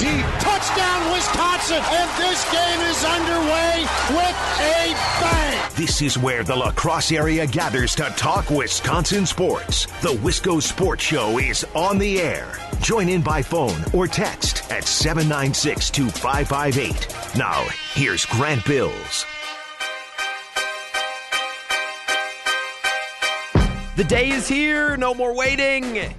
deep. Touchdown, Wisconsin, and this game is underway with a bang. This is where the La Crosse area gathers to talk Wisconsin sports. The Wisco Sports Show is on the air. Join in by phone or text at 796-2558. Now, here's Grant Bills. The day is here. No more waiting.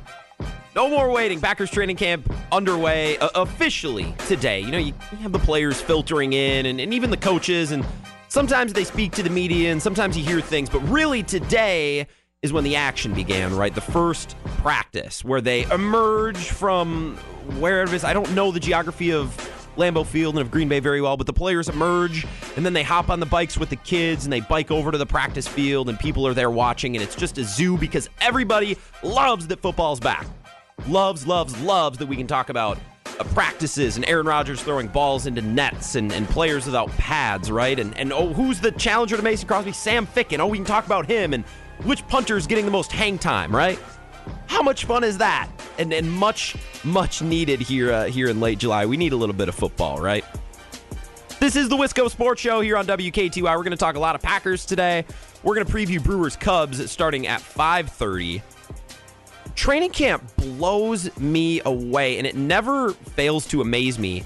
No more waiting. Packers training camp underway officially today. You know, you have the players filtering in and even the coaches, and sometimes they speak to the media and sometimes you hear things. But really today is when the action began, right? The first practice where they emerge from wherever it is. I don't know the geography of Lambeau Field and of Green Bay very well, but the players emerge and then they hop on the bikes with the kids and they bike over to the practice field and people are there watching, and it's just a zoo because everybody loves that football's back. Loves that we can talk about practices and Aaron Rodgers throwing balls into nets and players without pads, right? And oh, who's the challenger to Mason Crosby? Sam Ficken. Oh, we can talk about him and which punter's getting the most hang time, right? How much fun is that? And much needed here in late July. We need a little bit of football, right? This is the Wisco Sports Show here on WKTY. We're going to talk a lot of Packers today. We're going to preview Brewers Cubs starting at 5:30. Training camp blows me away, and it never fails to amaze me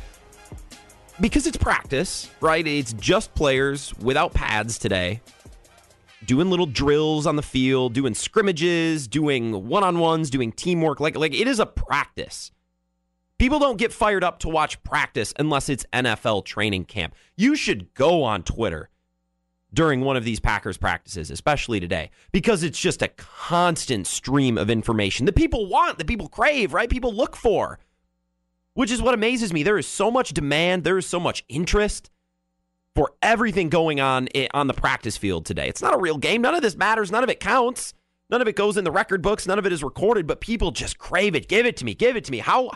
because it's practice, right? It's just players without pads today, doing little drills on the field, doing scrimmages, doing one-on-ones, doing teamwork. Like it is a practice. People don't get fired up to watch practice unless it's NFL training camp. You should go on Twitter during one of these Packers practices, especially today, because it's just a constant stream of information that people want, that people crave, right? People look for, which is what amazes me. There is so much demand. There is so much interest for everything going on the practice field today. It's not a real game. None of this matters. None of it counts. None of it goes in the record books. None of it is recorded, but people just crave it. Give it to me. Give it to me. How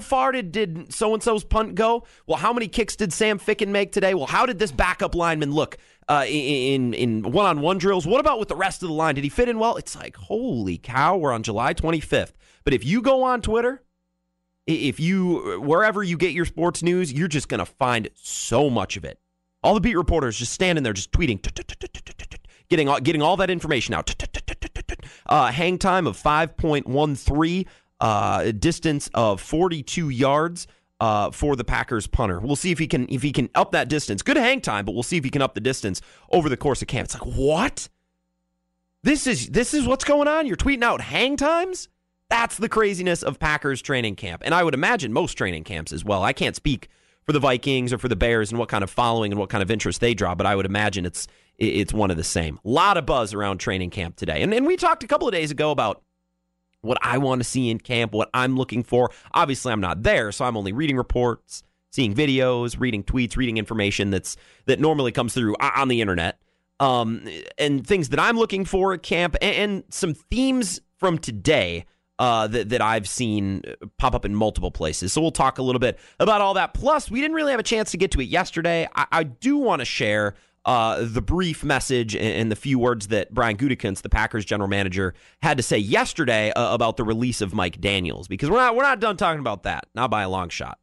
far did so-and-so's punt go? Well, how many kicks did Sam Ficken make today? Well, how did this backup lineman look in one-on-one drills? What about with the rest of the line? Did he fit in well? It's like, holy cow, we're on July 25th. But if you go on Twitter, wherever you get your sports news, you're just going to find so much of it. All the beat reporters just standing there, just tweeting, getting all that information out. Hang time of 5.13, distance of 42 yards for the Packers punter. We'll see if he can up that distance. Good hang time, but we'll see if he can up the distance over the course of camp. It's like, what? This is what's going on? You're tweeting out hang times? That's the craziness of Packers training camp, and I would imagine most training camps as well. I can't speak for the Vikings or for the Bears and what kind of following and what kind of interest they draw, but I would imagine it's one of the same. A lot of buzz around training camp today. And we talked a couple of days ago about what I want to see in camp, what I'm looking for. Obviously, I'm not there, so I'm only reading reports, seeing videos, reading tweets, reading information that normally comes through on the internet, and things that I'm looking for at camp, and some themes from today that I've seen pop up in multiple places. So we'll talk a little bit about all that. Plus, we didn't really have a chance to get to it yesterday. I do want to share the brief message and the few words that Brian Gutekunst, the Packers general manager, had to say yesterday about the release of Mike Daniels, because we're not done talking about that, not by a long shot.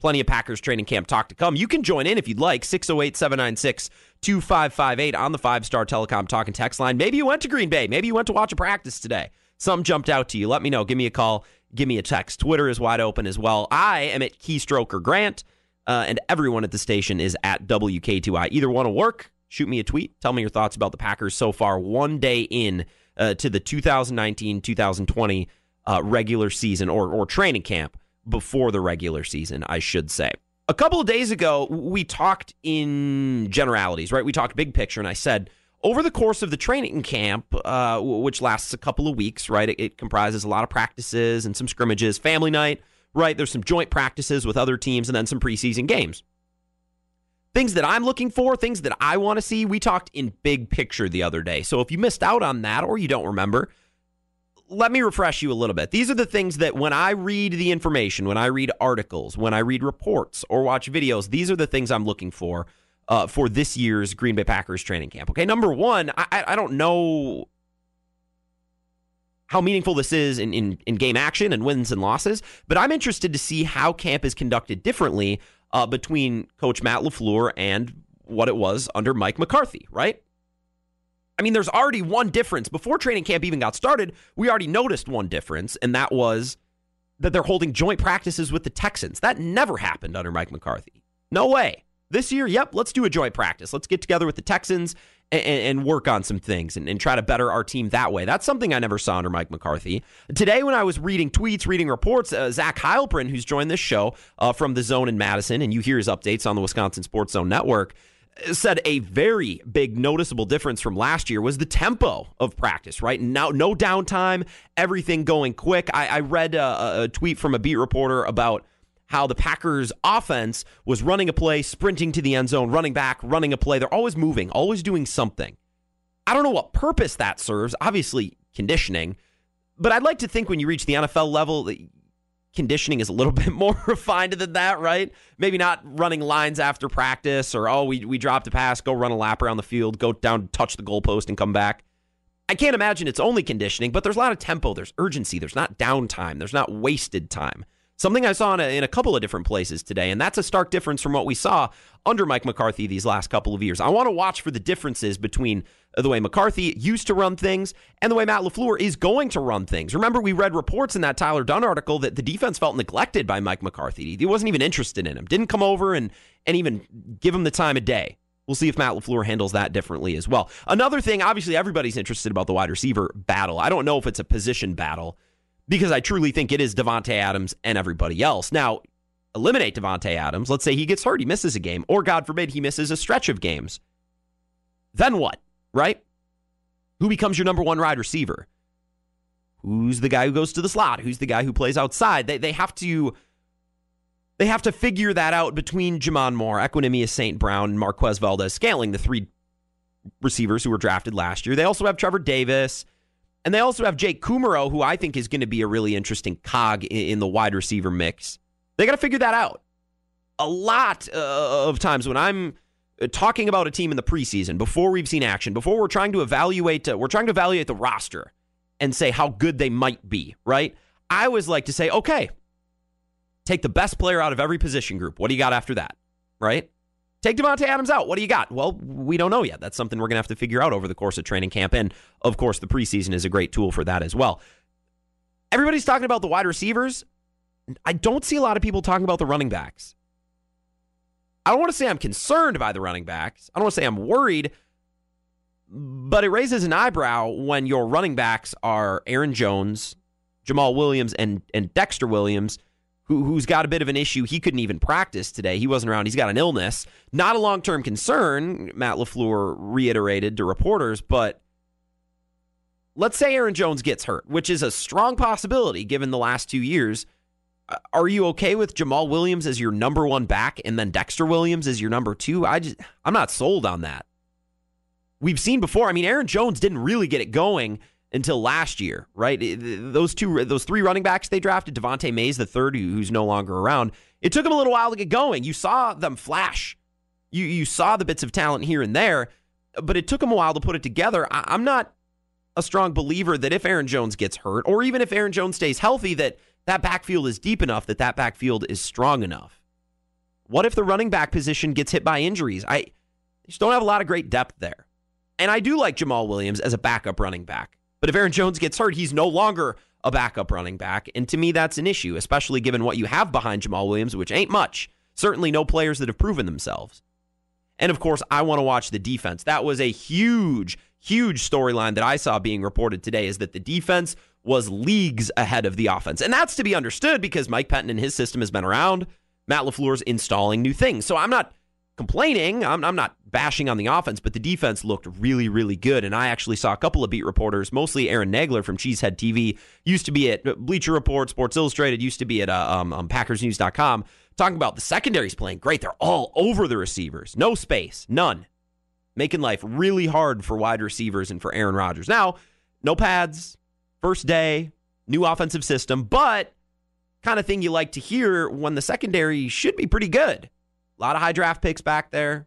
Plenty of Packers training camp talk to come. You can join in if you'd like, 608-796-2558 on the 5-Star Telecom talking text line. Maybe you went to Green Bay. Maybe you went to watch a practice today. Something jumped out to you. Let me know. Give me a call. Give me a text. Twitter is wide open as well. I am at Keystroker Grant, and everyone at the station is at WK2I. Either one will work. Shoot me a tweet. Tell me your thoughts about the Packers so far, one day in to the 2019-2020 regular season or training camp, before the regular season, I should say. A couple of days ago, we talked in generalities, right? We talked big picture, and I said, over the course of the training camp, which lasts a couple of weeks, right, it comprises a lot of practices and some scrimmages, family night, right? There's some joint practices with other teams and then some preseason games. Things that I'm looking for, things that I want to see, we talked in big picture the other day. So if you missed out on that or you don't remember, let me refresh you a little bit. These are the things that when I read the information, when I read articles, when I read reports or watch videos, these are the things I'm looking for this year's Green Bay Packers training camp. Okay, number one, I don't know how meaningful this is in game action and wins and losses. But I'm interested to see how camp is conducted differently between Coach Matt LaFleur and what it was under Mike McCarthy, right? I mean, there's already one difference. Before training camp even got started, we already noticed one difference, and that was that they're holding joint practices with the Texans. That never happened under Mike McCarthy. No way. This year, yep, let's do a joint practice. Let's get together with the Texans and work on some things and try to better our team that way. That's something I never saw under Mike McCarthy. Today, when I was reading tweets, reading reports, Zach Heilprin, who's joined this show from The Zone in Madison, and you hear his updates on the Wisconsin Sports Zone Network, said a very big noticeable difference from last year was the tempo of practice, right? Now, no downtime, everything going quick. I read a tweet from a beat reporter about how the Packers offense was running a play, sprinting to the end zone, running back, running a play. They're always moving, always doing something. I don't know what purpose that serves, obviously conditioning, but I'd like to think when you reach the NFL level that conditioning is a little bit more refined than that, right? Maybe not running lines after practice or, oh, we dropped a pass, go run a lap around the field, go down, touch the goalpost, and come back. I can't imagine it's only conditioning, but there's a lot of tempo, there's urgency, there's not downtime, there's not wasted time. Something I saw in a couple of different places today, and that's a stark difference from what we saw under Mike McCarthy these last couple of years. I want to watch for the differences between the way McCarthy used to run things and the way Matt LaFleur is going to run things. Remember, we read reports in that Tyler Dunn article that the defense felt neglected by Mike McCarthy. He wasn't even interested in him, didn't come over and even give him the time of day. We'll see if Matt LaFleur handles that differently as well. Another thing, obviously, everybody's interested about the wide receiver battle. I don't know if it's a position battle, because I truly think it is Devontae Adams and everybody else. Now, eliminate Devontae Adams. Let's say he gets hurt, he misses a game, or God forbid, he misses a stretch of games. Then what, right? Who becomes your number one wide receiver? Who's the guy who goes to the slot? Who's the guy who plays outside? They have to figure that out between Jamon Moore, Equinemius St. Brown, and Marquez Valdez-Scantling, the three receivers who were drafted last year. They also have Trevor Davis. And they also have Jake Kummerow, who I think is going to be a really interesting cog in the wide receiver mix. They got to figure that out. A lot of times when I'm talking about a team in the preseason, before we've seen action, before we're trying to evaluate, the roster and say how good they might be, right? I always like to say, okay, take the best player out of every position group. What do you got after that, right? Take Devontae Adams out. What do you got? Well, we don't know yet. That's something we're going to have to figure out over the course of training camp. And, of course, the preseason is a great tool for that as well. Everybody's talking about the wide receivers. I don't see a lot of people talking about the running backs. I don't want to say I'm concerned by the running backs. I don't want to say I'm worried. But it raises an eyebrow when your running backs are Aaron Jones, Jamal Williams, and Dexter Williams, who's got a bit of an issue. He couldn't even practice today. He wasn't around. He's got an illness. Not a long-term concern, Matt LaFleur reiterated to reporters, but let's say Aaron Jones gets hurt, which is a strong possibility given the last 2 years. Are you okay with Jamal Williams as your number one back and then Dexter Williams as your number two? I'm not sold on that. We've seen before. I mean, Aaron Jones didn't really get it going until last year, right? Those three running backs they drafted, Devontae Mays, the third, who's no longer around, it took them a little while to get going. You saw them flash. You saw the bits of talent here and there, but it took them a while to put it together. I'm not a strong believer that if Aaron Jones gets hurt, or even if Aaron Jones stays healthy, that backfield is deep enough, that backfield is strong enough. What if the running back position gets hit by injuries? I just don't have a lot of great depth there. And I do like Jamal Williams as a backup running back. But if Aaron Jones gets hurt, he's no longer a backup running back. And to me, that's an issue, especially given what you have behind Jamal Williams, which ain't much. Certainly no players that have proven themselves. And, of course, I want to watch the defense. That was a huge, huge storyline that I saw being reported today, is that the defense was leagues ahead of the offense. And that's to be understood because Mike Pettine and his system has been around. Matt LaFleur's installing new things. So I'm not complaining. I'm not bashing on the offense, but the defense looked really, really good. And I actually saw a couple of beat reporters, mostly Aaron Nagler from Cheesehead TV, used to be at Bleacher Report, Sports Illustrated, used to be at PackersNews.com, talking about the secondary's playing great. They're all over the receivers. No space, none. Making life really hard for wide receivers and for Aaron Rodgers. Now, no pads, first day, new offensive system, but kind of thing you like to hear when the secondary should be pretty good. A lot of high draft picks back there.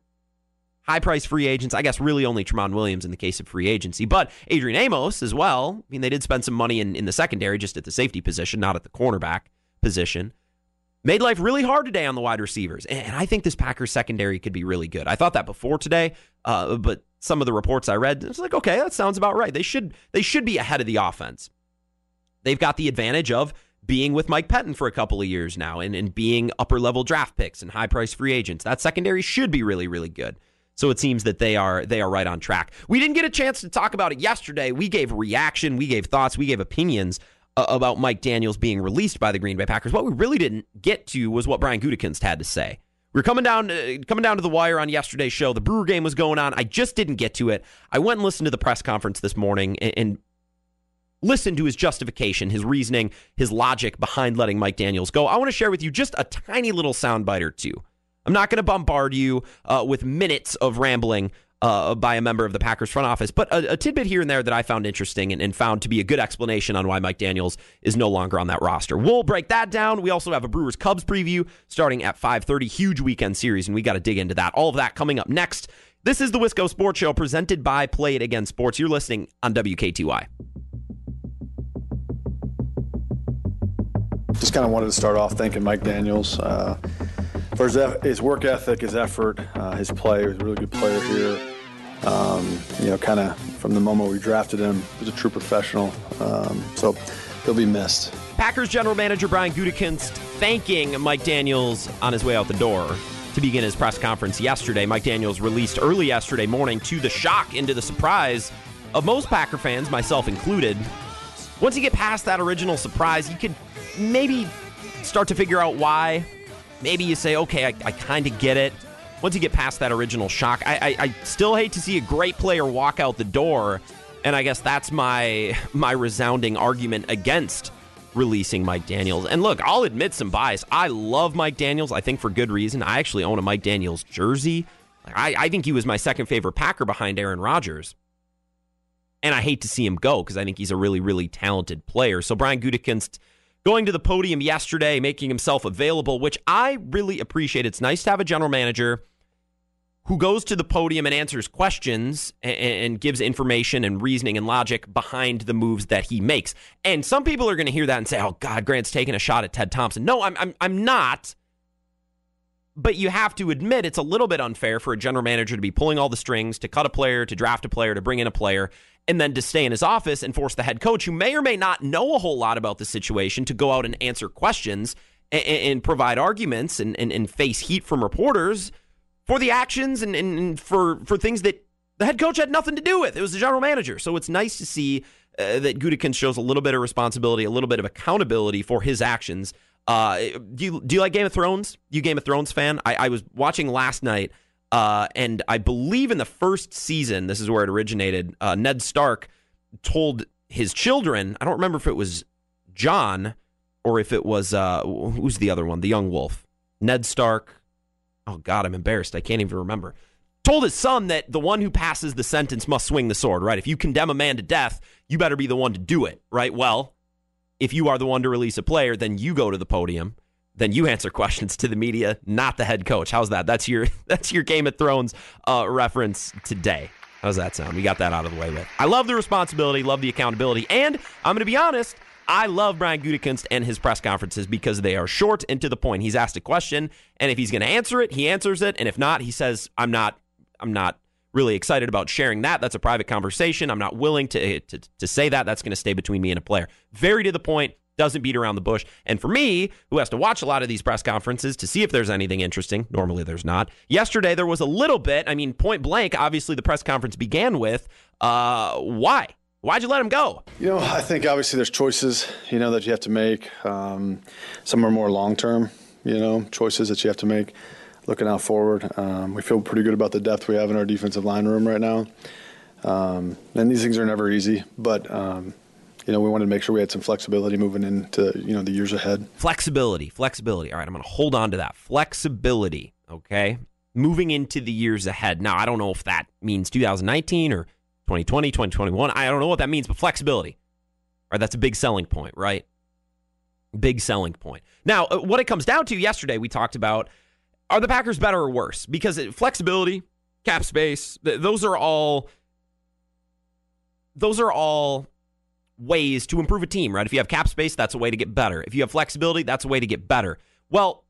high-priced free agents. I guess really only Tramon Williams in the case of free agency, but Adrian Amos as well. I mean, they did spend some money in the secondary, just at the safety position, not at the cornerback position. Made life really hard today on the wide receivers, and I think this Packers secondary could be really good. I thought that before today, but some of the reports I read, it's like, okay, that sounds about right. They should be ahead of the offense. They've got the advantage of being with Mike Pettine for a couple of years now and being upper-level draft picks and high-priced free agents. That secondary should be really, really good. So it seems that they are right on track. We didn't get a chance to talk about it yesterday. We gave reaction, we gave thoughts, we gave opinions about Mike Daniels being released by the Green Bay Packers. What we really didn't get to was what Brian Gutekunst had to say. We were coming down to the wire on yesterday's show. The Brewer game was going on. I just didn't get to it. I went and listened to the press conference this morning and listened to his justification, his reasoning, his logic behind letting Mike Daniels go. I want to share with you just a tiny little soundbite or two. I'm not going to bombard you with minutes of rambling by a member of the Packers front office, but a tidbit here and there that I found interesting and found to be a good explanation on why Mike Daniels is no longer on that roster. We'll break that down. We also have a Brewers-Cubs preview starting at 5:30, huge weekend series, and we got to dig into that. All of that coming up next. This is the Wisco Sports Show presented by Play It Again Sports. You're listening on WKTY. Just kind of wanted to start off thanking Mike Daniels for his work ethic, his effort, his play. He was a really good player here. Kind of from the moment we drafted him, he was a true professional. So he'll be missed. Packers general manager Brian Gutekunst thanking Mike Daniels on his way out the door to begin his press conference yesterday. Mike Daniels released early yesterday morning to the shock and to the surprise of most Packer fans, myself included. Once you get past that original surprise, you could maybe start to figure out why. Maybe you say, okay, I kind of get it. Once you get past that original shock, I still hate to see a great player walk out the door, and I guess that's my resounding argument against releasing Mike Daniels. And look, I'll admit some bias. I love Mike Daniels, I think for good reason. I actually own a Mike Daniels jersey. I think he was my second favorite Packer behind Aaron Rodgers. And I hate to see him go because I think he's a really, really talented player. So Brian Gutekunst going to the podium yesterday, making himself available, which I really appreciate. It's nice to have a general manager who goes to the podium and answers questions and gives information and reasoning and logic behind the moves that he makes. And some people are going to hear that and say, oh, God, Grant's taking a shot at Ted Thompson. No, I'm not. But you have to admit it's a little bit unfair for a general manager to be pulling all the strings, to cut a player, to draft a player, to bring in a player, and then to stay in his office and force the head coach, who may or may not know a whole lot about the situation, to go out and answer questions and provide arguments and face heat from reporters for the actions and for things that the head coach had nothing to do with. It was the general manager. So it's nice to see that Gutekunst shows a little bit of responsibility, a little bit of accountability for his actions. Do you like Game of Thrones? You Game of Thrones fan? I was watching last night. And I believe in the first season, this is where it originated, Ned Stark told his children, I don't remember if it was John or if it was, who's the other one? The young wolf. Ned Stark. Oh, God, I'm embarrassed. I can't even remember. Told his son that the one who passes the sentence must swing the sword, right? If you condemn a man to death, you better be the one to do it, right? Well, if you are the one to release a player, then you go to the podium. Then you answer questions to the media, not the head coach. How's that? That's your Game of Thrones reference today. How's that sound? We got that out of the way with. I love the responsibility, love the accountability, and I'm going to be honest, I love Brian Gutekunst and his press conferences because they are short and to the point. He's asked a question, and if he's going to answer it, he answers it, and if not, he says, I'm not really excited about sharing that. That's a private conversation. I'm not willing to say that. That's going to stay between me and a player. Very to the point. Doesn't beat around the bush. And for me, who has to watch a lot of these press conferences to see if there's anything interesting, normally there's not. Yesterday, there was a little bit. I mean, point blank, obviously the press conference began with, why? Why'd you let him go? I think obviously there's choices, that you have to make. Some are more long-term, choices that you have to make looking out forward. We feel pretty good about the depth we have in our defensive line room right now. And these things are never easy, but we wanted to make sure we had some flexibility moving into, the years ahead. Flexibility. All right, I'm going to hold on to that. Flexibility, okay? Moving into the years ahead. Now, I don't know if that means 2019 or 2020, 2021. I don't know what that means, but flexibility. All right, that's a big selling point, right? Big selling point. Now, what it comes down to yesterday, we talked about, are the Packers better or worse? Because flexibility, cap space. Those are all ways to improve a team, right? If you have cap space, that's a way to get better. If you have flexibility, that's a way to get better. Well,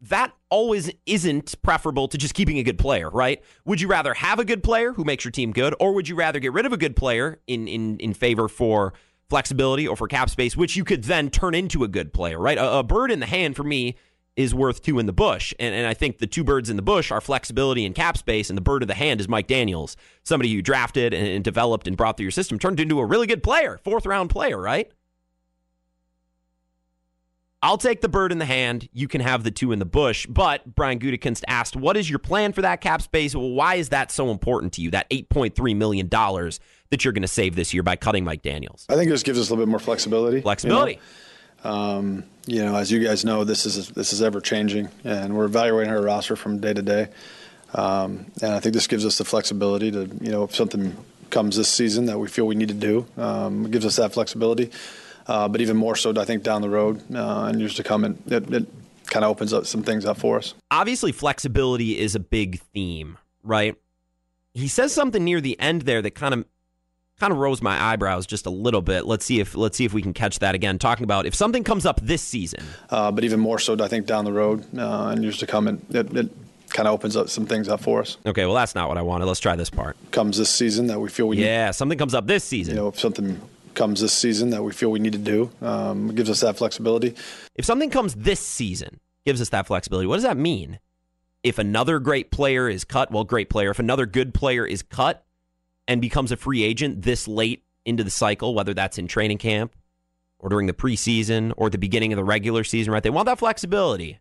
that always isn't preferable to just keeping a good player, right? Would you rather have a good player who makes your team good, or would you rather get rid of a good player in favor for flexibility or for cap space, which you could then turn into a good player, right? A bird in the hand for me is worth two in the bush. And I think the two birds in the bush are flexibility and cap space, and the bird of the hand is Mike Daniels, somebody you drafted and developed and brought through your system, turned into a really good player, fourth-round player, right? I'll take the bird in the hand. You can have the two in the bush. But Brian Gutekunst asked, what is your plan for that cap space? Well, why is that so important to you, that $8.3 million that you're going to save this year by cutting Mike Daniels? I think it just gives us a little bit more flexibility. As you guys know, this is ever-changing, and we're evaluating our roster from day to day. And I think this gives us the flexibility to, if something comes this season that we feel we need to do, it gives us that flexibility. But even more so, I think, down the road and years to come, it kind of opens up some things up for us. Obviously, flexibility is a big theme, right? He says something near the end there that kind of rose my eyebrows just a little bit. Let's see if we can catch that again. Talking about if something comes up this season, but even more so, I think, down the road and years to come, it kind of opens up some things up for us. Okay, well, that's not what I wanted. Let's try this part. Comes this season that we feel we need. Yeah, something comes up this season. If something comes this season that we feel we need to do, it gives us that flexibility. If something comes this season, gives us that flexibility. What does that mean? If another great player is cut, if another good player is cut and becomes a free agent this late into the cycle, whether that's in training camp or during the preseason or at the beginning of the regular season, right? They want that flexibility.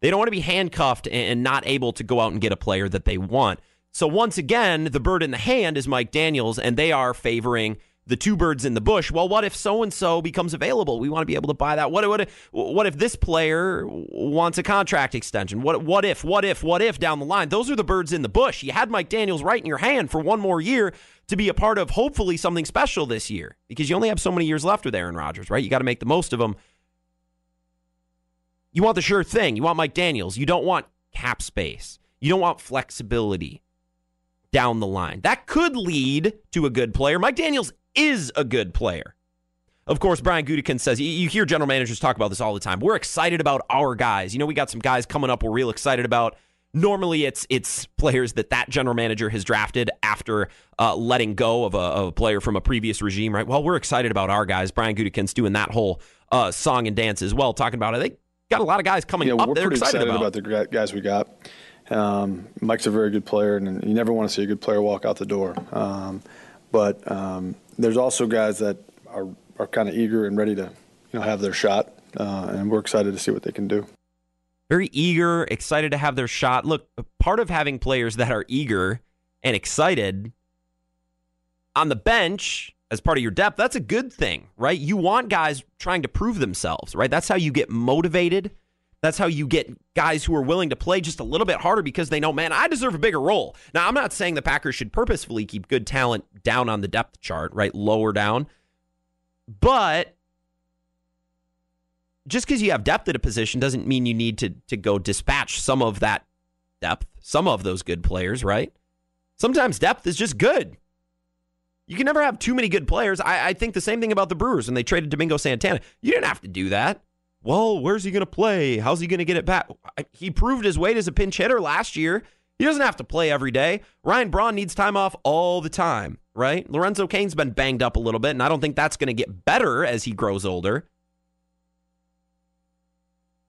They don't want to be handcuffed and not able to go out and get a player that they want. So once again, the bird in the hand is Mike Daniels, and they are favoring the two birds in the bush. Well, what if so-and-so becomes available? We want to be able to buy that. What if this player wants a contract extension? What if down the line? Those are the birds in the bush. You had Mike Daniels right in your hand for one more year to be a part of hopefully something special this year, because you only have so many years left with Aaron Rodgers, right? You got to make the most of them. You want the sure thing. You want Mike Daniels. You don't want cap space. You don't want flexibility down the line. That could lead to a good player. Mike Daniels is a good player. Of course, Brian Gutekunst says, you hear general managers talk about this all the time. We're excited about our guys. We got some guys coming up we're real excited about. Normally, it's players that general manager has drafted after letting go of a player from a previous regime, right? Well, we're excited about our guys. Brian Gutekunst doing that whole song and dance as well, talking about, I think, got a lot of guys coming up they're excited about the guys we got. Mike's a very good player, and you never want to see a good player walk out the door. But there's also guys that are kind of eager and ready to have their shot, and we're excited to see what they can do. Very eager, excited to have their shot. Look, part of having players that are eager and excited on the bench as part of your depth, that's a good thing, right? You want guys trying to prove themselves, right? That's how you get motivated. That's how you get guys who are willing to play just a little bit harder because they know, man, I deserve a bigger role. Now, I'm not saying the Packers should purposefully keep good talent down on the depth chart, right? Lower down. But just because you have depth at a position doesn't mean you need to go dispatch some of that depth, some of those good players, right? Sometimes depth is just good. You can never have too many good players. I think the same thing about the Brewers when they traded Domingo Santana. You didn't have to do that. Well, where's he going to play? How's he going to get it back? He proved his weight as a pinch hitter last year. He doesn't have to play every day. Ryan Braun needs time off all the time, right? Lorenzo Cain's been banged up a little bit, and I don't think that's going to get better as he grows older.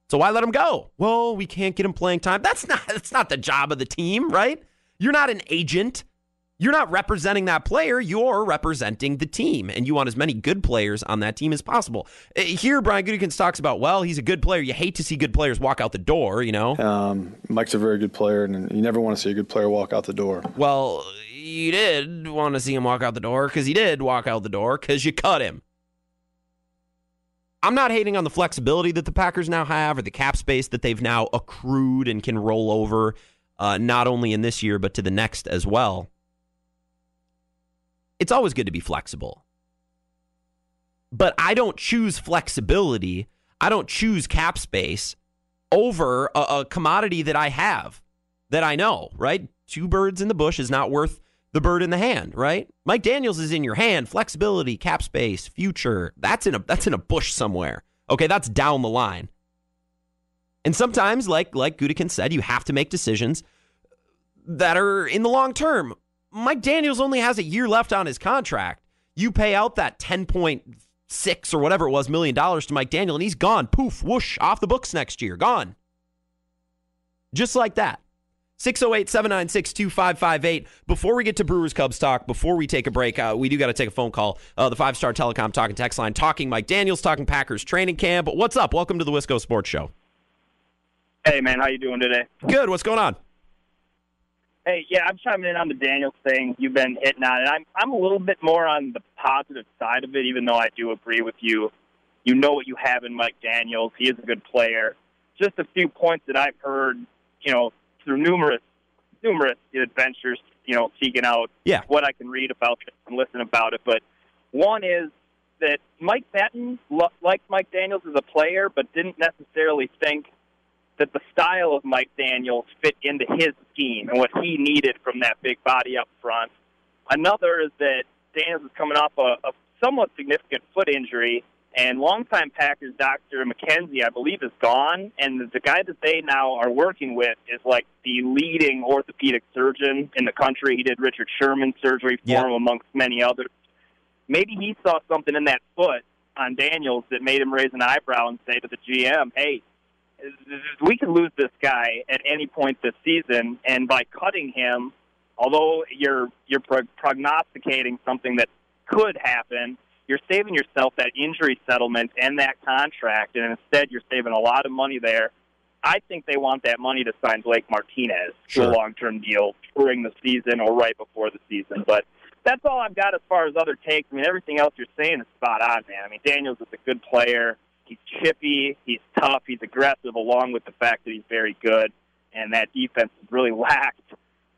So why let him go? Well, we can't get him playing time. That's not the job of the team, right? You're not an agent. You're not representing that player. You're representing the team, and you want as many good players on that team as possible. Here, Brian Gutekunst talks about, well, he's a good player. You hate to see good players walk out the door, Mike's a very good player, and you never want to see a good player walk out the door. Well, you did want to see him walk out the door because he did walk out the door because you cut him. I'm not hating on the flexibility that the Packers now have or the cap space that they've now accrued and can roll over, not only in this year but to the next as well. It's always good to be flexible. But I don't choose flexibility. I don't choose cap space over a commodity that I have. that I know, right? Two birds in the bush is not worth the bird in the hand, right? Mike Daniels is in your hand. Flexibility, cap space, future. That's in a bush somewhere. Okay, that's down the line. And sometimes, like Gutekunst said, you have to make decisions that are in the long term. Mike Daniels only has a year left on his contract. You pay out that $10.6 or whatever it was $1 million to Mike Daniel, and he's gone. Poof, whoosh, off the books next year. Gone. Just like that. 608-796-2558. Before we get to Brewers Cubs talk, before we take a break, we do got to take a phone call. The five-star telecom talking text line, talking Mike Daniels, talking Packers training camp. What's up? Welcome to the Wisco Sports Show. Hey, man. How you doing today? Good. What's going on? Hey, yeah, I'm chiming in on the Daniels thing you've been hitting on, and I'm a little bit more on the positive side of it, even though I do agree with you. You know what you have in Mike Daniels. He is a good player. Just a few points that I've heard, you know, through numerous adventures, you know, seeking out what I can read about it and listen about it. But one is that Mike Pettine liked Mike Daniels as a player, but didn't necessarily think that the style of Mike Daniels fit into his scheme and what he needed from that big body up front. Another is that Daniels is coming off a somewhat significant foot injury, and longtime Packers Dr. McKenzie, I believe, is gone. And the guy that they now are working with is like the leading orthopedic surgeon in the country. He did Richard Sherman surgery for him, amongst many others. Maybe he saw something in that foot on Daniels that made him raise an eyebrow and say to the GM, hey, we could lose this guy at any point this season, and by cutting him, although you're prognosticating something that could happen, you're saving yourself that injury settlement and that contract, and instead you're saving a lot of money there. I think they want that money to sign Blake Martinez to a long-term deal during the season or right before the season. But that's all I've got as far as other takes. I mean, everything else you're saying is spot on, man. I mean, Daniels is a good player. He's chippy, he's tough, he's aggressive, along with the fact that he's very good, and that defense really lacked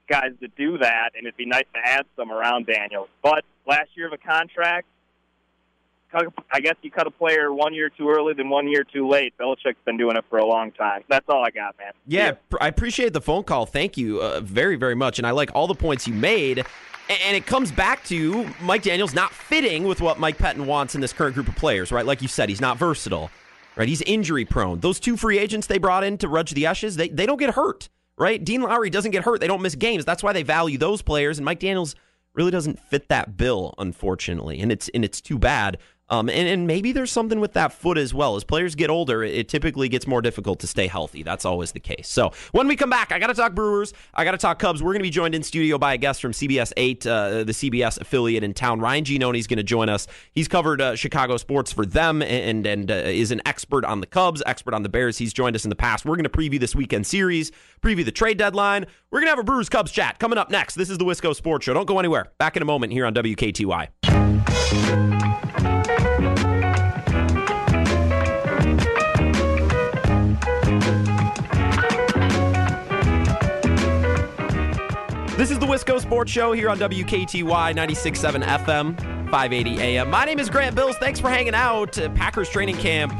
guys to do that, and it'd be nice to add some around Daniels. But last year of a contract, I guess you cut a player 1 year too early than 1 year too late. Belichick's been doing it for a long time. That's all I got, man. Yeah, I appreciate the phone call. Thank you very, very much, and I like all the points you made. And it comes back to Mike Daniels not fitting with what Mike Pettine wants in this current group of players, right? Like you said, he's not versatile, right? He's injury prone. Those two free agents they brought in to Rudge the Eshes, they don't get hurt, right? Dean Lowry doesn't get hurt. They don't miss games. That's why they value those players. And Mike Daniels really doesn't fit that bill, unfortunately. And it's too bad. And maybe there's something with that foot as well. As players get older, it typically gets more difficult to stay healthy. That's always the case. So when we come back, I got to talk Brewers. I got to talk Cubs. We're going to be joined in studio by a guest from CBS 8, the CBS affiliate in town. Ryan Giannone is going to join us. He's covered Chicago sports for them and is an expert on the Cubs, expert on the Bears. He's joined us in the past. We're going to preview this weekend series, preview the trade deadline. We're going to have a Brewers-Cubs chat coming up next. This is the Wisco Sports Show. Don't go anywhere. Back in a moment here on WKTY. This is the Wisco Sports Show here on WKTY 96.7 FM, 580 AM. My name is Grant Bills. Thanks for hanging out. Packers training camp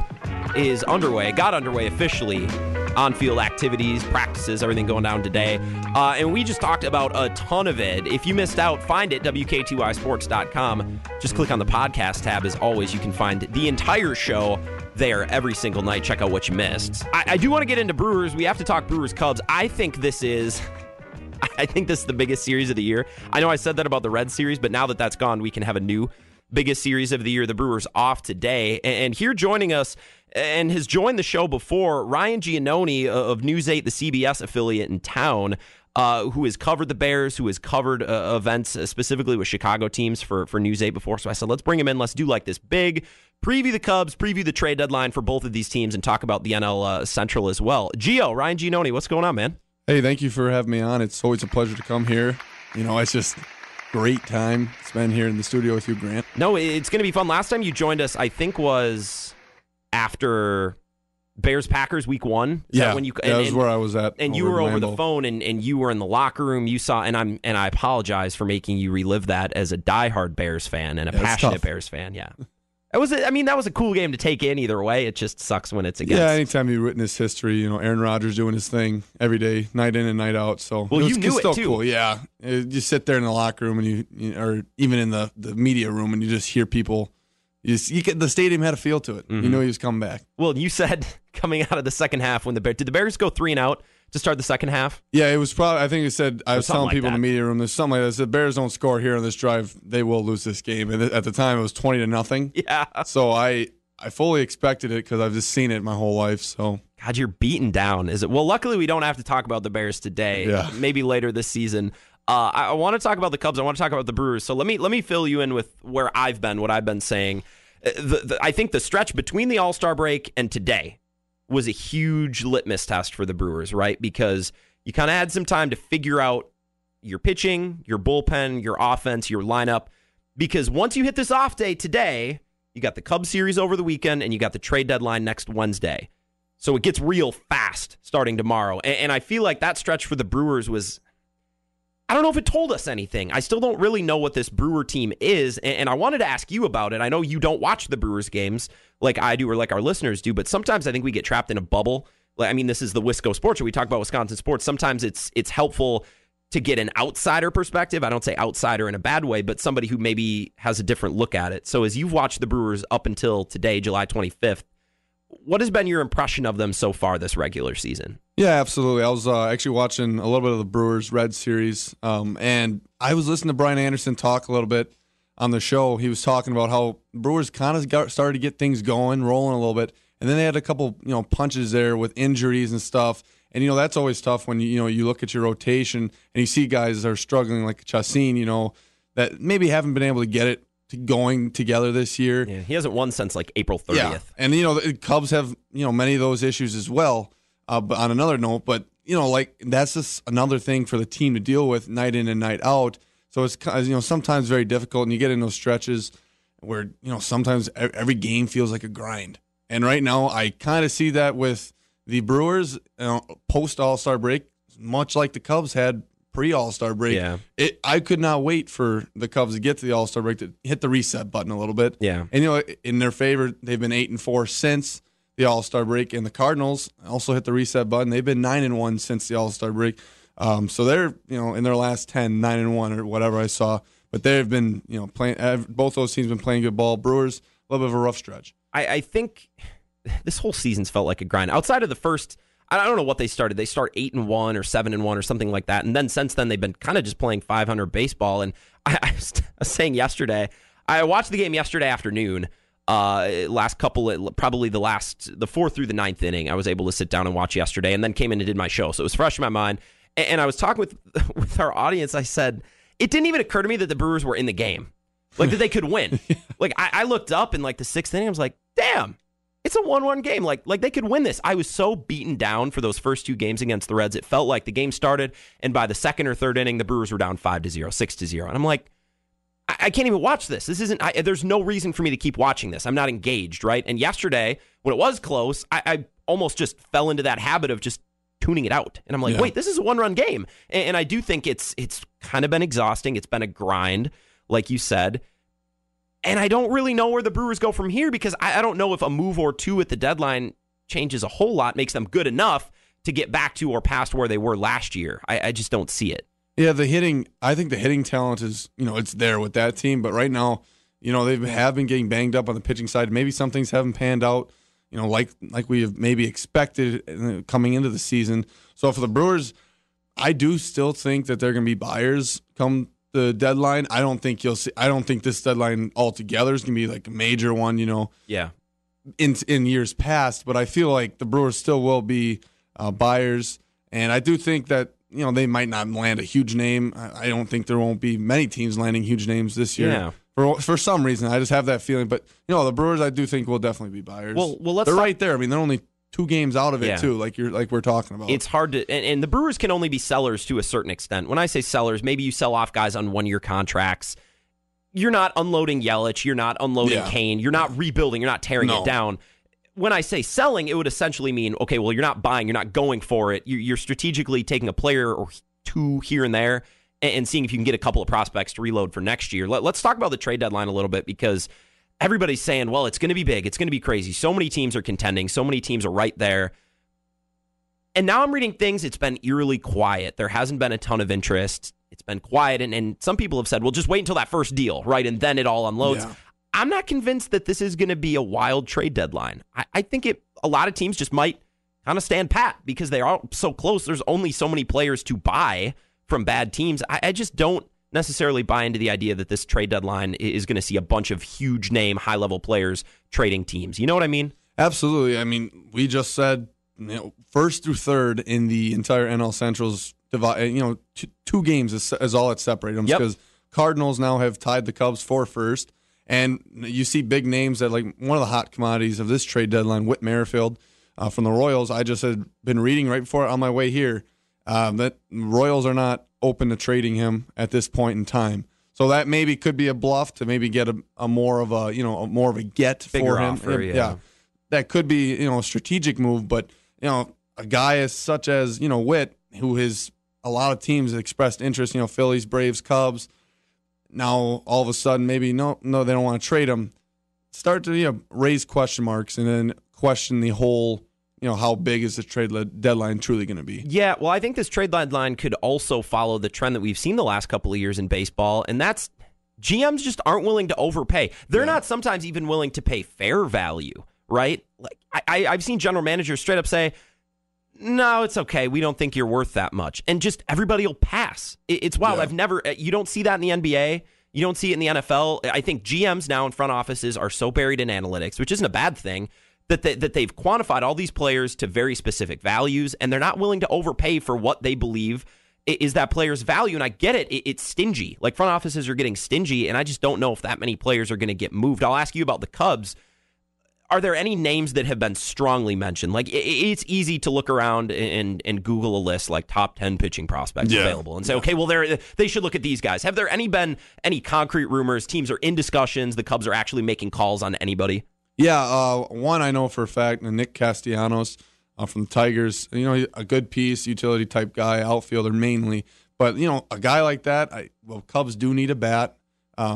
is underway. It got underway officially. On-field activities, practices, everything going down today. And we just talked about a ton of it. If you missed out, find it, WKTYsports.com. Just click on the podcast tab. As always, you can find the entire show there every single night. Check out what you missed. I do want to get into Brewers. We have to talk Brewers-Cubs. I think this is the biggest series of the year. I know I said that about the Reds series, but now that that's gone, we can have a new biggest series of the year. The Brewers off today. And here joining us, and has joined the show before, Ryan Giannone of News 8, the CBS affiliate in town, who has covered the Bears, who has covered events specifically with Chicago teams for News 8 before. So I said, let's bring him in. Let's do like this big preview the Cubs, preview the trade deadline for both of these teams, and talk about the NL Central as well. Gio, Ryan Giannone, what's going on, man? Hey, thank you for having me on. It's always a pleasure to come here. You know, it's just great time spent here in the studio with you, Grant. No, it's going to be fun. Last time you joined us, I think, was after Bears-Packers week one. That was where I was at. And you were over the phone, and you were in the locker room. You saw, and I apologize for making you relive that as a diehard Bears fan and a passionate Bears fan. Yeah. That was a cool game to take in either way. It just sucks when it's against. Yeah, anytime you witness history, Aaron Rodgers doing his thing every day, night in and night out. So you knew it too. Cool. Yeah, you sit there in the locker room and you or even in the media room, and you just hear people. The stadium had a feel to it. Mm-hmm. You know he was coming back. Well, you said coming out of the second half when did the Bears go 3-0 to start the second half? Yeah, it was probably. I think I was telling people in the media room, there's something like this. The Bears don't score here on this drive, they will lose this game. And at the time, it was 20-0. Yeah. So I fully expected it because I've just seen it my whole life. So God, you're beaten down. Is it? Well, luckily we don't have to talk about the Bears today. Yeah. Maybe later this season. I want to talk about the Cubs. I want to talk about the Brewers. So let me fill you in with where I've been, what I've been saying. I think the stretch between the All-Star break and today was a huge litmus test for the Brewers, right? Because you kind of had some time to figure out your pitching, your bullpen, your offense, your lineup. Because once you hit this off day today, you got the Cubs series over the weekend and you got the trade deadline next Wednesday. So it gets real fast starting tomorrow. And I feel like that stretch for the Brewers was... I don't know if it told us anything. I still don't really know what this Brewer team is, and I wanted to ask you about it. I know you don't watch the Brewers games like I do or like our listeners do, but sometimes I think we get trapped in a bubble. This is the Wisco Sports, where we talk about Wisconsin sports. Sometimes it's helpful to get an outsider perspective. I don't say outsider in a bad way, but somebody who maybe has a different look at it. So as you've watched the Brewers up until today, July 25th, what has been your impression of them so far this regular season? Yeah, absolutely. I was actually watching a little bit of the Brewers-Reds series, and I was listening to Brian Anderson talk a little bit on the show. He was talking about how Brewers kind of started to get things going, rolling a little bit, and then they had a couple punches there with injuries and stuff. And, that's always tough when, you look at your rotation and you see guys that are struggling like Chacin, that maybe haven't been able to get it going together this year. Yeah, he hasn't won since like April 30th. Yeah. And the Cubs have, many of those issues as well. But on another note, that's just another thing for the team to deal with night in and night out. So it's sometimes very difficult, and you get in those stretches where, sometimes every game feels like a grind. And right now I kind of see that with the Brewers post All-Star break, much like the Cubs had pre-All-Star break. Yeah. I could not wait for the Cubs to get to the All-Star break to hit the reset button a little bit. Yeah. And, in their favor, they've been 8-4 since the All-Star break, and the Cardinals also hit the reset button. They've been 9-1 since the All-Star break. So they're, in their last 10, 9-1 or whatever I saw. But they've been, playing. Both those teams have been playing good ball. Brewers, a little bit of a rough stretch. I think this whole season's felt like a grind. Outside of the first... I don't know what they started. They start 8-1 or 7-1 or something like that. And then since then, they've been kind of just playing .500 baseball. And I was saying yesterday, I watched the game yesterday afternoon. The fourth through the ninth inning, I was able to sit down and watch yesterday, and then came in and did my show. So it was fresh in my mind. And I was talking with our audience. I said, it didn't even occur to me that the Brewers were in the game, like that they could win. Like I looked up in like the sixth inning. I was like, damn. It's a 1-1 game. Like they could win this. I was so beaten down for those first two games against the Reds. It felt like the game started, and by the second or third inning, the Brewers were down 5-0, 6-0. And I'm like, I can't even watch this. This isn't. There's no reason for me to keep watching this. I'm not engaged, right? And yesterday, when it was close, I almost just fell into that habit of just tuning it out. And I'm like, Wait, this is a 1-run game. And I do think it's kind of been exhausting. It's been a grind, like you said. And I don't really know where the Brewers go from here, because I don't know if a move or two at the deadline changes a whole lot, makes them good enough to get back to or past where they were last year. I just don't see it. Yeah, the hitting, I think the hitting talent is, it's there with that team. But right now, they have been getting banged up on the pitching side. Maybe some things haven't panned out, like we have maybe expected coming into the season. So for the Brewers, I do still think that they're going to be buyers come the deadline. I don't think this deadline altogether is going to be like a major one, Yeah. In years past, but I feel like the Brewers still will be buyers, and I do think that they might not land a huge name. I don't think there won't be many teams landing huge names this year. Yeah. For some reason, I just have that feeling. But the Brewers, I do think will definitely be buyers. Well, they're right there. I mean, they're only 2 games out of it, too, like we're talking about. It's hard to, and the Brewers can only be sellers to a certain extent. When I say sellers, maybe you sell off guys on 1-year contracts. You're not unloading Yelich. You're not unloading Kane. You're not rebuilding. You're not tearing it down. When I say selling, it would essentially mean, okay, well, you're not buying. You're not going for it. You're strategically taking a player or two here and there and seeing if you can get a couple of prospects to reload for next year. Let's talk about the trade deadline a little bit, because everybody's saying, well, it's going to be big. It's going to be crazy. So many teams are contending. So many teams are right there. And now I'm reading things. It's been eerily quiet. There hasn't been a ton of interest. It's been quiet. And some people have said, well, just wait until that first deal, right? And then it all unloads. Yeah. I'm not convinced that this is going to be a wild trade deadline. I think a lot of teams just might kind of stand pat because they are so close. There's only so many players to buy from bad teams. I just don't necessarily buy into the idea that this trade deadline is going to see a bunch of huge name, high level players trading teams. You know what I mean? Absolutely. I mean, we just said, you know, first through third in the entire NL Central's divide. You know, two games is all that separated them, because Cardinals now have tied the Cubs for first. And you see big names that, like, one of the hot commodities of this trade deadline, Whit Merrifield from the Royals. I just had been reading right before on my way here that Royals are not open to trading him at this point in time. So that maybe could be a bluff to maybe get a more of a, you know, a more of a get for him. Offer, yeah. That could be, you know, a strategic move, but, you know, a guy as such as, you know, Whit, who has a lot of teams expressed interest, you know, Phillies, Braves, Cubs. Now, all of a sudden, maybe, no, they don't want to trade him. Start to, you know, raise question marks and then question the whole, you know, how big is the trade deadline truly going to be? Yeah, well, I think this trade deadline could also follow the trend that we've seen the last couple of years in baseball, and that's GMs just aren't willing to overpay. They're not sometimes even willing to pay fair value, right? Like, I've seen general managers straight up say, no, it's okay. We don't think you're worth that much. And just everybody will pass. It's wild. Yeah. You don't see that in the NBA. You don't see it in the NFL. I think GMs now in front offices are so buried in analytics, which isn't a bad thing, that they've quantified all these players to very specific values, and they're not willing to overpay for what they believe is that player's value. And I get it. It's stingy. Like, front offices are getting stingy, and I just don't know if that many players are going to get moved. I'll ask you about the Cubs. Are there any names that have been strongly mentioned? Like, it's easy to look around and Google a list like top 10 pitching prospects available and say, okay, well, they should look at these guys. Have there been any concrete rumors? Teams are in discussions. The Cubs are actually making calls on anybody. Yeah, one I know for a fact, Nick Castellanos from the Tigers. You know, a good piece, utility type guy, outfielder mainly. But, you know, a guy like that, Cubs do need a bat. At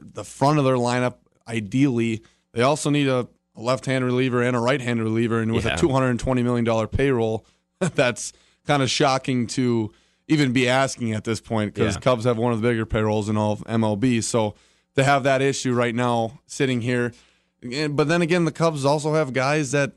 the front of their lineup, ideally. They also need a left-handed reliever and a right-handed reliever, and with a $220 million payroll, that's kind of shocking to even be asking at this point, because Cubs have one of the bigger payrolls in all of MLB. So to have that issue right now sitting here, but then again, the Cubs also have guys that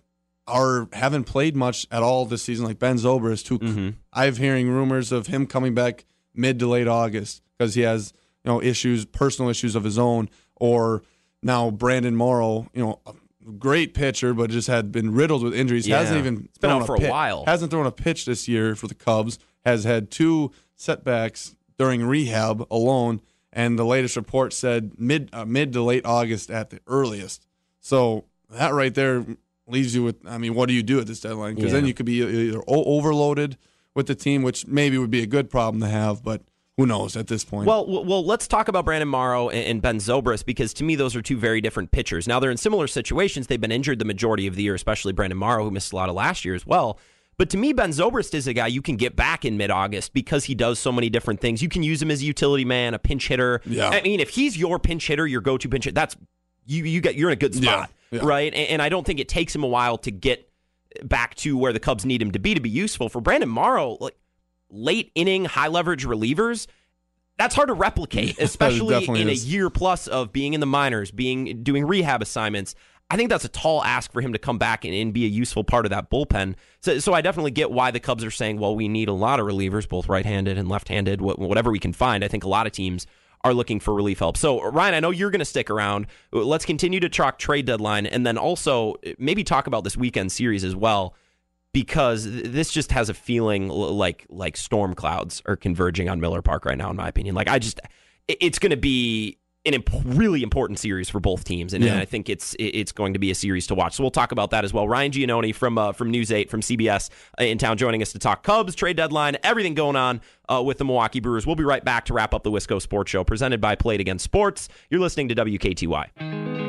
haven't played much at all this season, like Ben Zobrist, who I'm hearing rumors of him coming back mid to late August because he has, you know, issues, personal issues of his own, or now Brandon Morrow, you know, a great pitcher, but just had been riddled with injuries. Yeah. Hasn't even it's been out for a while. Hasn't thrown a pitch this year for the Cubs. Has had two setbacks during rehab alone, and the latest report said mid to late August at the earliest. So that right there leaves you with, I mean, what do you do at this deadline? Because then you could be either overloaded with the team, which maybe would be a good problem to have, but who knows at this point? Well, let's talk about Brandon Morrow and Ben Zobrist, because to me those are two very different pitchers. Now, they're in similar situations. They've been injured the majority of the year, especially Brandon Morrow, who missed a lot of last year as well. But to me, Ben Zobrist is a guy you can get back in mid-August because he does so many different things. You can use him as a utility man, a pinch hitter. Yeah. I mean, if he's your pinch hitter, your go-to pinch hitter, that's you're in a good spot, right? And I don't think it takes him a while to get back to where the Cubs need him to be useful. For Brandon Morrow, like, late inning, high leverage relievers, that's hard to replicate, especially in a year plus of being in the minors, doing rehab assignments. I think that's a tall ask for him to come back and be a useful part of that bullpen. So I definitely get why the Cubs are saying, well, we need a lot of relievers, both right-handed and left-handed, whatever we can find. I think a lot of teams are looking for relief help. So, Ryan, I know you're going to stick around. Let's continue to talk trade deadline, and then also maybe talk about this weekend series as well, because this just has a feeling like storm clouds are converging on Miller Park right now, in my opinion. Like, it's going to be an really important series for both teams, and I think it's going to be a series to watch. So we'll talk about that as well. Ryan Giannone from News 8, from CBS in town, joining us to talk Cubs, trade deadline, everything going on with the Milwaukee Brewers. We'll be right back to wrap up the Wisco Sports Show, presented by Played Against Sports. You're listening to WKTY.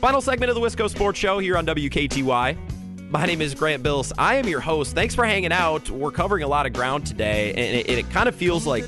Final segment of the Wisco Sports Show here on WKTY. My name is Grant Bills. I am your host. Thanks for hanging out. We're covering a lot of ground today, and it kind of feels like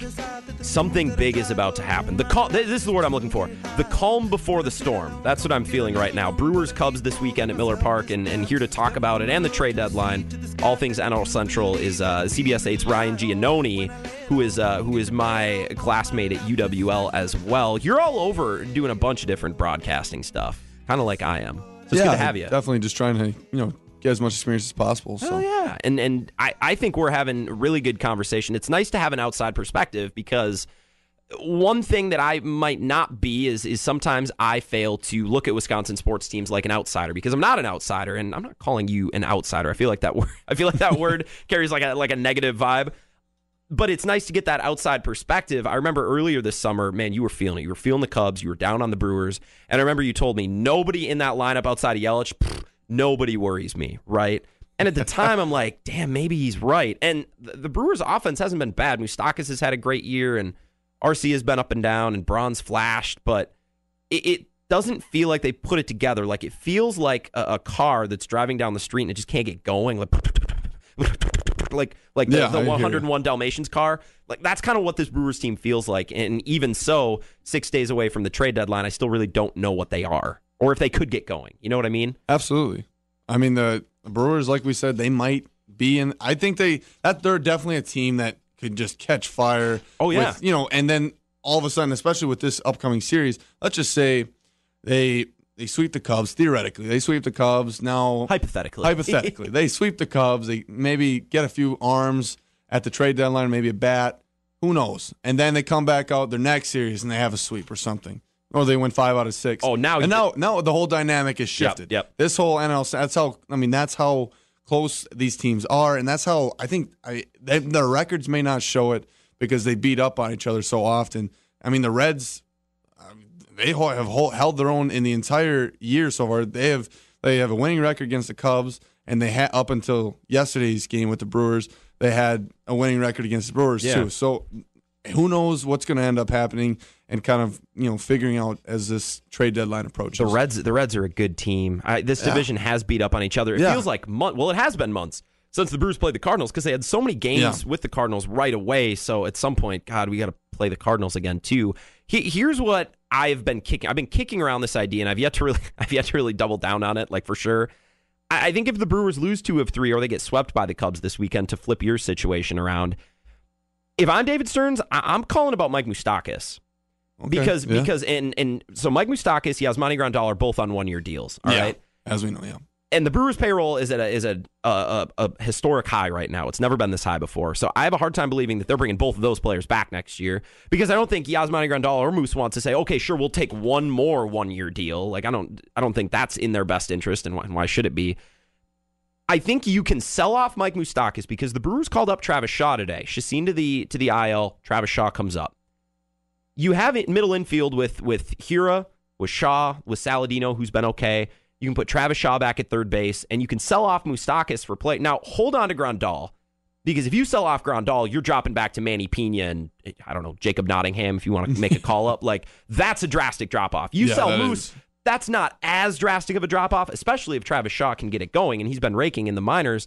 something big is about to happen. This is the word I'm looking for. The calm before the storm. That's what I'm feeling right now. Brewers, Cubs this weekend at Miller Park, and here to talk about it and the trade deadline, all things NL Central, is CBS 8's Ryan Giannone, who is my classmate at UWL as well. You're all over doing a bunch of different broadcasting stuff, kind of like I am. So it's good to have you. Definitely just trying to, get as much experience as possible. So. Oh, yeah. And I think we're having a really good conversation. It's nice to have an outside perspective, because one thing that I might not be is sometimes I fail to look at Wisconsin sports teams like an outsider, because I'm not an outsider, and I'm not calling you an outsider. I feel like that word carries like a negative vibe. But it's nice to get that outside perspective. I remember earlier this summer, man, you were feeling it. You were feeling the Cubs. You were down on the Brewers. And I remember you told me, nobody in that lineup outside of Yelich, nobody worries me, right? And at the time, I'm like, damn, maybe he's right. And the Brewers' offense hasn't been bad. Moustakas has had a great year, and RC has been up and down, and Braun's flashed. But it doesn't feel like they put it together. Like, it feels like a car that's driving down the street and it just can't get going. Like the 101 Dalmatians car. Like, that's kind of what this Brewers team feels like. And even so, 6 days away from the trade deadline, I still really don't know what they are or if they could get going. You know what I mean? Absolutely. I mean, the Brewers, like we said, they might be in. I think they're definitely a team that could just catch fire. Oh, yeah. With, and then all of a sudden, especially with this upcoming series, let's just say they sweep the Cubs, theoretically. They sweep the Cubs now. Hypothetically. They sweep the Cubs. They maybe get a few arms at the trade deadline, maybe a bat. Who knows? And then they come back out their next series and they have a sweep or something. Or they win 5 out of 6. Oh, now. And now the whole dynamic is shifted. Yep. This whole NL, that's how close these teams are. And that's how I think their records may not show it, because they beat up on each other so often. I mean, the Reds, they have held their own in the entire year so far. They have a winning record against the Cubs, and they had, up until yesterday's game with the Brewers, they had a winning record against the Brewers too. So who knows what's going to end up happening, and kind of figuring out as this trade deadline approaches. The Reds are a good team. This division has beat up on each other. It feels like months. Well, it has been months since the Brewers played the Cardinals, because they had so many games with the Cardinals right away. So at some point, God, we got to play the Cardinals again too. Here's what I've been kicking. I've been kicking around this idea, and I've yet to really double down on it, like, for sure. I think if the Brewers lose 2 of 3, or they get swept by the Cubs this weekend, to flip your situation around, if I'm David Stearns, I'm calling about Mike Moustakas. Okay, because Mike Moustakas, Yasmani Grandal are both on 1-year deals. All right, as we know, yeah. And the Brewers' payroll is at a historic high right now. It's never been this high before. So I have a hard time believing that they're bringing both of those players back next year, because I don't think Yasmani Grandal or Moose wants to say, okay, sure, we'll take one more 1-year deal. Like, I don't think that's in their best interest, and why should it be? I think you can sell off Mike Moustakas, because the Brewers called up Travis Shaw today. Chacin to the IL, Travis Shaw comes up. You have it middle infield with Hira, with Shaw, with Saladino, who's been okay. You can put Travis Shaw back at third base, and you can sell off Moustakas for play. Now, hold on to Grandal, because if you sell off Grandal, you're dropping back to Manny Pena and, I don't know, Jacob Nottingham, if you want to make a call-up. Like, that's a drastic drop-off. You sell Moose, that's not as drastic of a drop-off, especially if Travis Shaw can get it going, and he's been raking in the minors.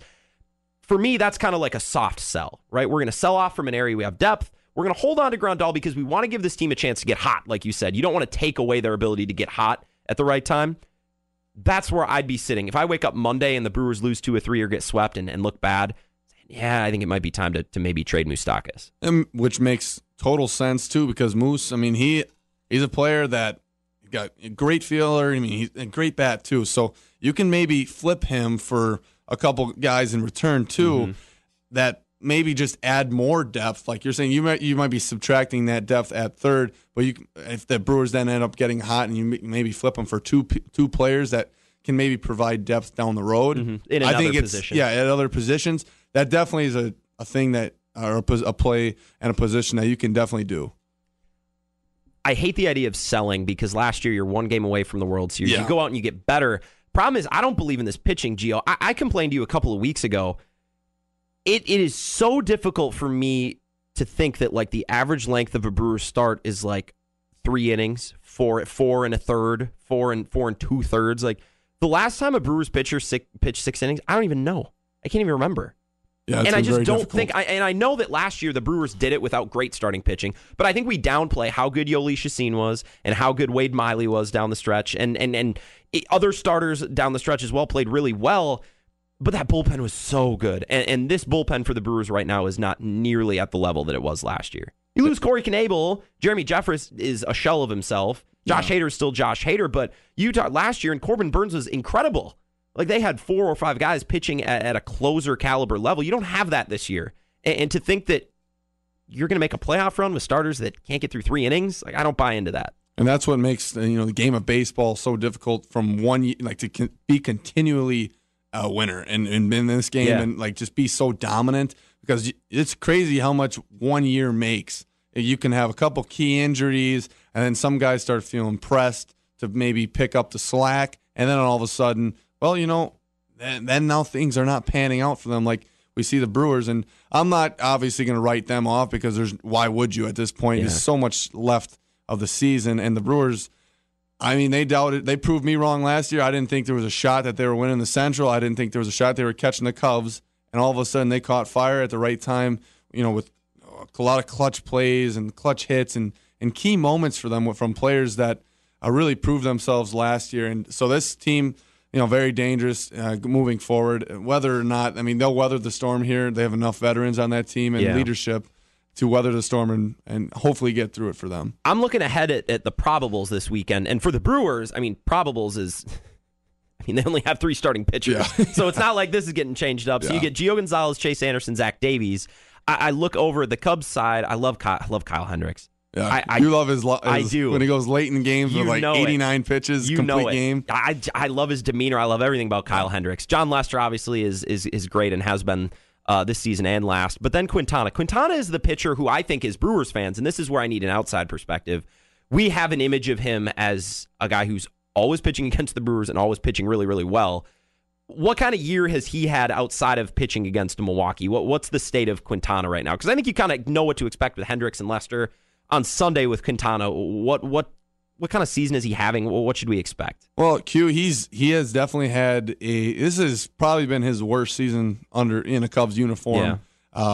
For me, that's kind of like a soft sell, right? We're going to sell off from an area we have depth. We're going to hold on to Grandal because we want to give this team a chance to get hot, like you said. You don't want to take away their ability to get hot at the right time. That's where I'd be sitting. If I wake up Monday and the Brewers lose 2 or 3 or get swept and look bad, I think it might be time to maybe trade Moustakas. Which makes total sense, too, because Moose, he's a player that got a great feeler. He's a great bat, too. So you can maybe flip him for a couple guys in return, too, that maybe just add more depth. Like you're saying, you might be subtracting that depth at third, but if the Brewers then end up getting hot and you maybe flip them for two players that can maybe provide depth down the road. In another position. At other positions. That definitely is a thing that, or a play and a position that you can definitely do. I hate the idea of selling, because last year you're one game away from the World Series. Yeah. You go out and you get better. Problem is, I don't believe in this pitching, Gio. I complained to you a couple of weeks ago. It is so difficult for me to think that, like, the average length of a Brewers start is like 3 innings, 4 and a third, 4 and 2/3. Like, The last time a Brewers pitcher pitched six innings, I don't even know. I can't even remember. Yeah, and I just don't think, I know that last year the Brewers did it without great starting pitching, but I think we downplay how good Yelich Chacin was and how good Wade Miley was down the stretch, and other starters down the stretch as well played really well, but that bullpen was so good, and this bullpen for the Brewers right now is not nearly at the level that it was last year. You lose Corey Knebel, Jeremy Jeffress is a shell of himself, Josh Hader is still Josh Hader, but Utah last year, and Corbin Burns was incredible. Like, they had 4 or 5 guys pitching at a closer caliber level. You don't have that this year. And to think that you're going to make a playoff run with starters that can't get through 3 innings, like, I don't buy into that. And that's what makes, you know, the game of baseball so difficult from one year, like, to be continually a winner and in this game and, like, just be so dominant, because it's crazy how much one year makes. You can have a couple key injuries, and then some guys start feeling pressed to maybe pick up the slack, and then all of a sudden, well, you know, then now things are not panning out for them like we see the Brewers. And I'm not obviously going to write them off, because there's, why would you at this point? Yeah. There's so much left of the season. And the Brewers, I mean, they proved me wrong last year. I didn't think there was a shot that they were winning the Central. I didn't think there was a shot they were catching the Cubs. And all of a sudden they caught fire at the right time, you know, with a lot of clutch plays and clutch hits and key moments for them from players that really proved themselves last year. And so this team, you know, very dangerous moving forward. Whether or not, I mean, they'll weather the storm here. They have enough veterans on that team and leadership to weather the storm and hopefully get through it for them. I'm looking ahead at the probables this weekend. And for the Brewers, I mean, probables is, I mean, they only have 3 starting pitchers. Yeah. So it's not like this is getting changed up. So you get Gio Gonzalez, Chase Anderson, Zach Davies. I look over at the Cubs side. I love Kyle Hendricks. Yeah, you love his I do. When he goes late in games with like 89 pitches, you complete game. I love his demeanor. I love everything about Kyle Hendricks. John Lester obviously is great and has been this season and last. But then Quintana. Quintana is the pitcher who I think is Brewers fans, and this is where I need an outside perspective. We have an image of him as a guy who's always pitching against the Brewers and always pitching really, really well. What kind of year has he had outside of pitching against Milwaukee? What's the state of Quintana right now? Because I think you kind of know what to expect with Hendricks and Lester. On Sunday with Quintana, what kind of season is he having? What should we expect? Well, Q, he has definitely had this has probably been his worst season in a Cubs uniform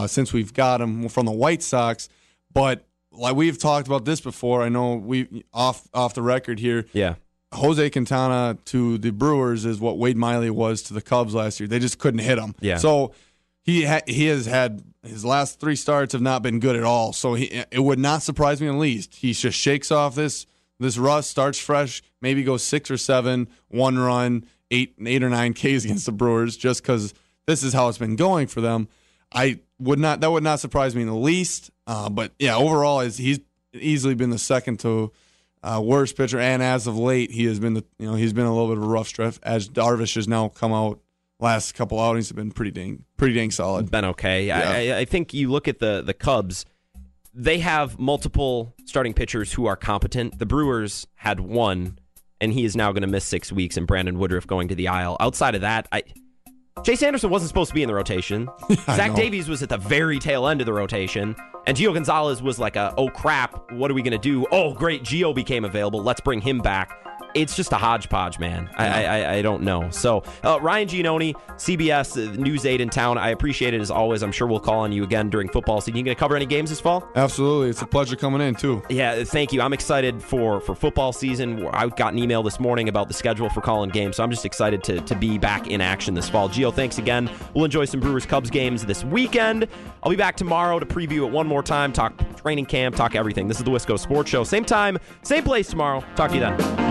since we've got him from the White Sox. But like we've talked about this before, I know we off the record here. Yeah, Jose Quintana to the Brewers is what Wade Miley was to the Cubs last year. They just couldn't hit him. Yeah, so he has had. His last 3 starts have not been good at all, so it would not surprise me in the least. He just shakes off this rust, starts fresh, maybe goes 6 or 7, 1 run, 8 or 9 Ks against the Brewers, just because this is how it's been going for them. That would not surprise me in the least. But yeah, overall, he's easily been the second to worst pitcher, and as of late, he has been he's been a little bit of a rough stretch as Darvish has now come out. Last couple outings have been pretty dang solid. Been okay. Yeah. I think you look at the Cubs, they have multiple starting pitchers who are competent. The Brewers had 1, and he is now going to miss 6 weeks, and Brandon Woodruff going to the aisle. Outside of that, Chase Anderson wasn't supposed to be in the rotation. Zach Davies was at the very tail end of the rotation, and Gio Gonzalez was like, oh crap, what are we going to do? Oh great, Gio became available. Let's bring him back. It's just a hodgepodge, man. I don't know. So, Ryan Giannone, CBS, News 8 in town. I appreciate it as always. I'm sure we'll call on you again during football season. You going to cover any games this fall? Absolutely. It's a pleasure coming in, too. Yeah, thank you. I'm excited for football season. I got an email this morning about the schedule for calling games, so I'm just excited to be back in action this fall. Gio, thanks again. We'll enjoy some Brewers-Cubs games this weekend. I'll be back tomorrow to preview it one more time, talk training camp, talk everything. This is the Wisco Sports Show. Same time, same place tomorrow. Talk to you then.